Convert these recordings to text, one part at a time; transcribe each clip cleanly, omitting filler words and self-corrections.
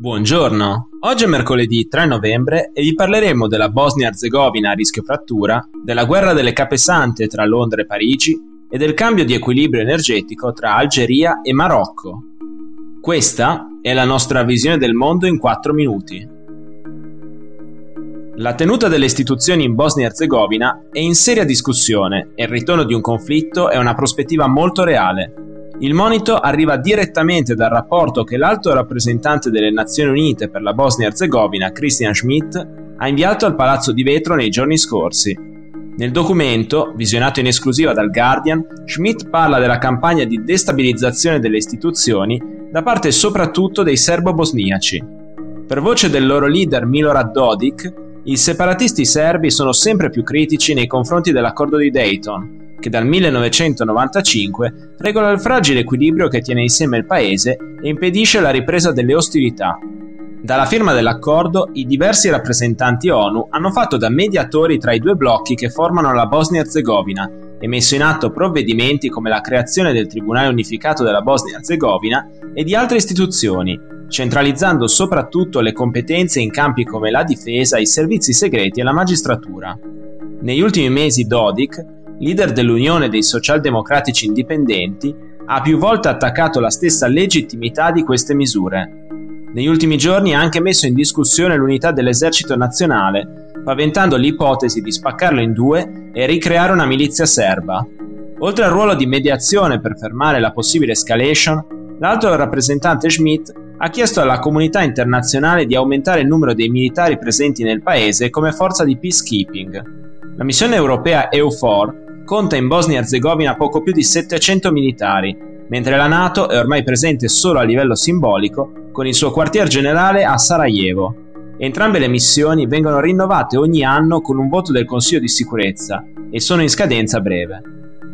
Buongiorno, oggi è mercoledì 3 novembre e vi parleremo della Bosnia-Erzegovina a rischio frattura, della guerra delle capesante tra Londra e Parigi e del cambio di equilibrio energetico tra Algeria e Marocco. Questa è la nostra visione del mondo in 4 minuti. La tenuta delle istituzioni in Bosnia-Erzegovina è in seria discussione e il ritorno di un conflitto è una prospettiva molto reale. Il monito arriva direttamente dal rapporto che l'alto rappresentante delle Nazioni Unite per la Bosnia-Erzegovina, Christian Schmidt, ha inviato al Palazzo di Vetro nei giorni scorsi. Nel documento, visionato in esclusiva dal Guardian, Schmidt parla della campagna di destabilizzazione delle istituzioni da parte soprattutto dei serbo-bosniaci. Per voce del loro leader Milorad Dodik, i separatisti serbi sono sempre più critici nei confronti dell'accordo di Dayton, che dal 1995 regola il fragile equilibrio che tiene insieme il paese e impedisce la ripresa delle ostilità. Dalla firma dell'accordo, i diversi rappresentanti ONU hanno fatto da mediatori tra i due blocchi che formano la Bosnia-Erzegovina e messo in atto provvedimenti come la creazione del Tribunale Unificato della Bosnia-Erzegovina e di altre istituzioni, centralizzando soprattutto le competenze in campi come la difesa, i servizi segreti e la magistratura. Negli ultimi mesi Dodik, leader dell'Unione dei Socialdemocratici Indipendenti, ha più volte attaccato la stessa legittimità di queste misure. Negli ultimi giorni ha anche messo in discussione l'unità dell'esercito nazionale, paventando l'ipotesi di spaccarlo in due e ricreare una milizia serba. Oltre al ruolo di mediazione per fermare la possibile escalation, l'alto rappresentante Schmidt ha chiesto alla comunità internazionale di aumentare il numero dei militari presenti nel paese come forza di peacekeeping. La missione europea EUFOR conta in Bosnia-Erzegovina poco più di 700 militari, mentre la NATO è ormai presente solo a livello simbolico con il suo quartier generale a Sarajevo. Entrambe le missioni vengono rinnovate ogni anno con un voto del Consiglio di sicurezza e sono in scadenza breve.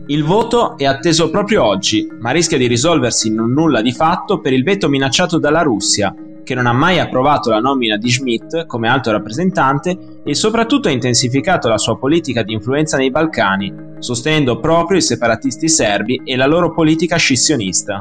Il voto è atteso proprio oggi, ma rischia di risolversi in un nulla di fatto per il veto minacciato dalla Russia, che non ha mai approvato la nomina di Schmidt come alto rappresentante e soprattutto ha intensificato la sua politica di influenza nei Balcani, sostenendo proprio i separatisti serbi e la loro politica scissionista.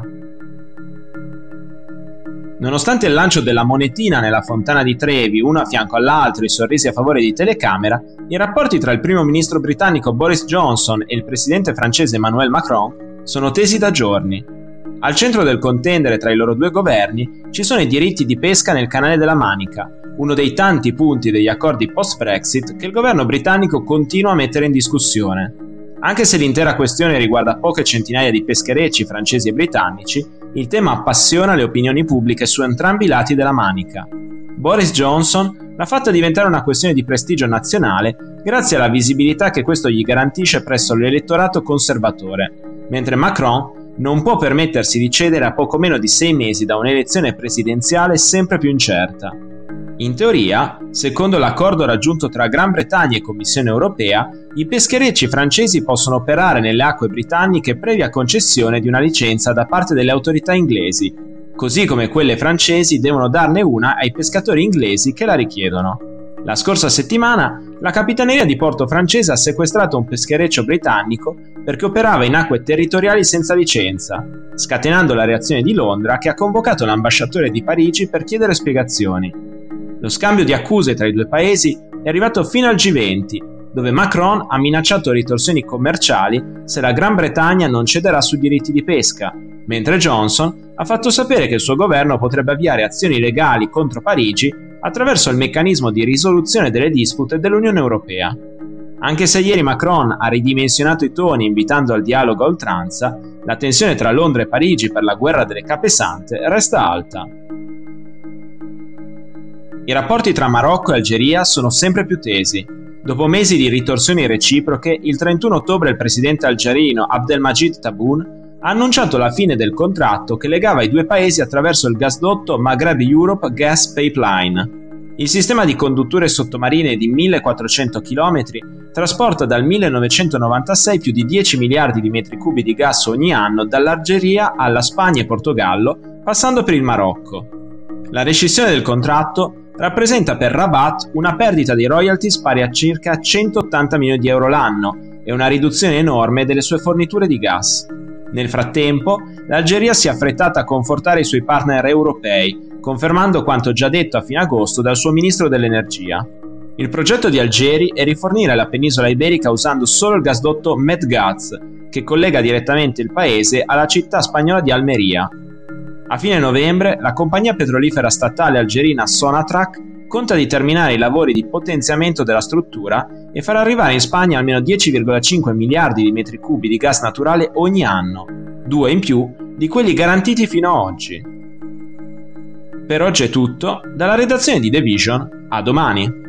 Nonostante il lancio della monetina nella fontana di Trevi, uno a fianco all'altro, i sorrisi a favore di telecamera, i rapporti tra il primo ministro britannico Boris Johnson e il presidente francese Emmanuel Macron sono tesi da giorni. Al centro del contendere tra i loro due governi ci sono i diritti di pesca nel canale della Manica, uno dei tanti punti degli accordi post-Brexit che il governo britannico continua a mettere in discussione. Anche se l'intera questione riguarda poche centinaia di pescherecci francesi e britannici, il tema appassiona le opinioni pubbliche su entrambi i lati della manica. Boris Johnson l'ha fatta diventare una questione di prestigio nazionale grazie alla visibilità che questo gli garantisce presso l'elettorato conservatore, mentre Macron non può permettersi di cedere a poco meno di 6 mesi da un'elezione presidenziale sempre più incerta. In teoria, secondo l'accordo raggiunto tra Gran Bretagna e Commissione Europea, i pescherecci francesi possono operare nelle acque britanniche previa concessione di una licenza da parte delle autorità inglesi, così come quelle francesi devono darne una ai pescatori inglesi che la richiedono. La scorsa settimana, la Capitaneria di Porto Francese ha sequestrato un peschereccio britannico perché operava in acque territoriali senza licenza, scatenando la reazione di Londra che ha convocato l'ambasciatore di Parigi per chiedere spiegazioni. Lo scambio di accuse tra i due paesi è arrivato fino al G20, dove Macron ha minacciato ritorsioni commerciali se la Gran Bretagna non cederà sui diritti di pesca, mentre Johnson ha fatto sapere che il suo governo potrebbe avviare azioni legali contro Parigi attraverso il meccanismo di risoluzione delle dispute dell'Unione Europea. Anche se ieri Macron ha ridimensionato i toni invitando al dialogo a oltranza, la tensione tra Londra e Parigi per la guerra delle capesante resta alta. I rapporti tra Marocco e Algeria sono sempre più tesi. Dopo mesi di ritorsioni reciproche, il 31 ottobre il presidente algerino Abdelmadjid Tebboune ha annunciato la fine del contratto che legava i due paesi attraverso il gasdotto Maghreb Europe Gas Pipeline. Il sistema di condutture sottomarine di 1.400 km trasporta dal 1996 più di 10 miliardi di metri cubi di gas ogni anno dall'Algeria alla Spagna e Portogallo, passando per il Marocco. La rescissione del contratto rappresenta per Rabat una perdita dei royalties pari a circa 180 milioni di euro l'anno e una riduzione enorme delle sue forniture di gas. Nel frattempo, l'Algeria si è affrettata a confortare i suoi partner europei confermando quanto già detto a fine agosto dal suo ministro dell'energia. Il progetto di Algeri è rifornire la penisola iberica usando solo il gasdotto Medgaz, che collega direttamente il paese alla città spagnola di Almería. A fine novembre, la compagnia petrolifera statale algerina Sonatrach conta di terminare i lavori di potenziamento della struttura e far arrivare in Spagna almeno 10,5 miliardi di metri cubi di gas naturale ogni anno, 2 in più di quelli garantiti fino a oggi. Per oggi è tutto, dalla redazione di The Vision, a domani!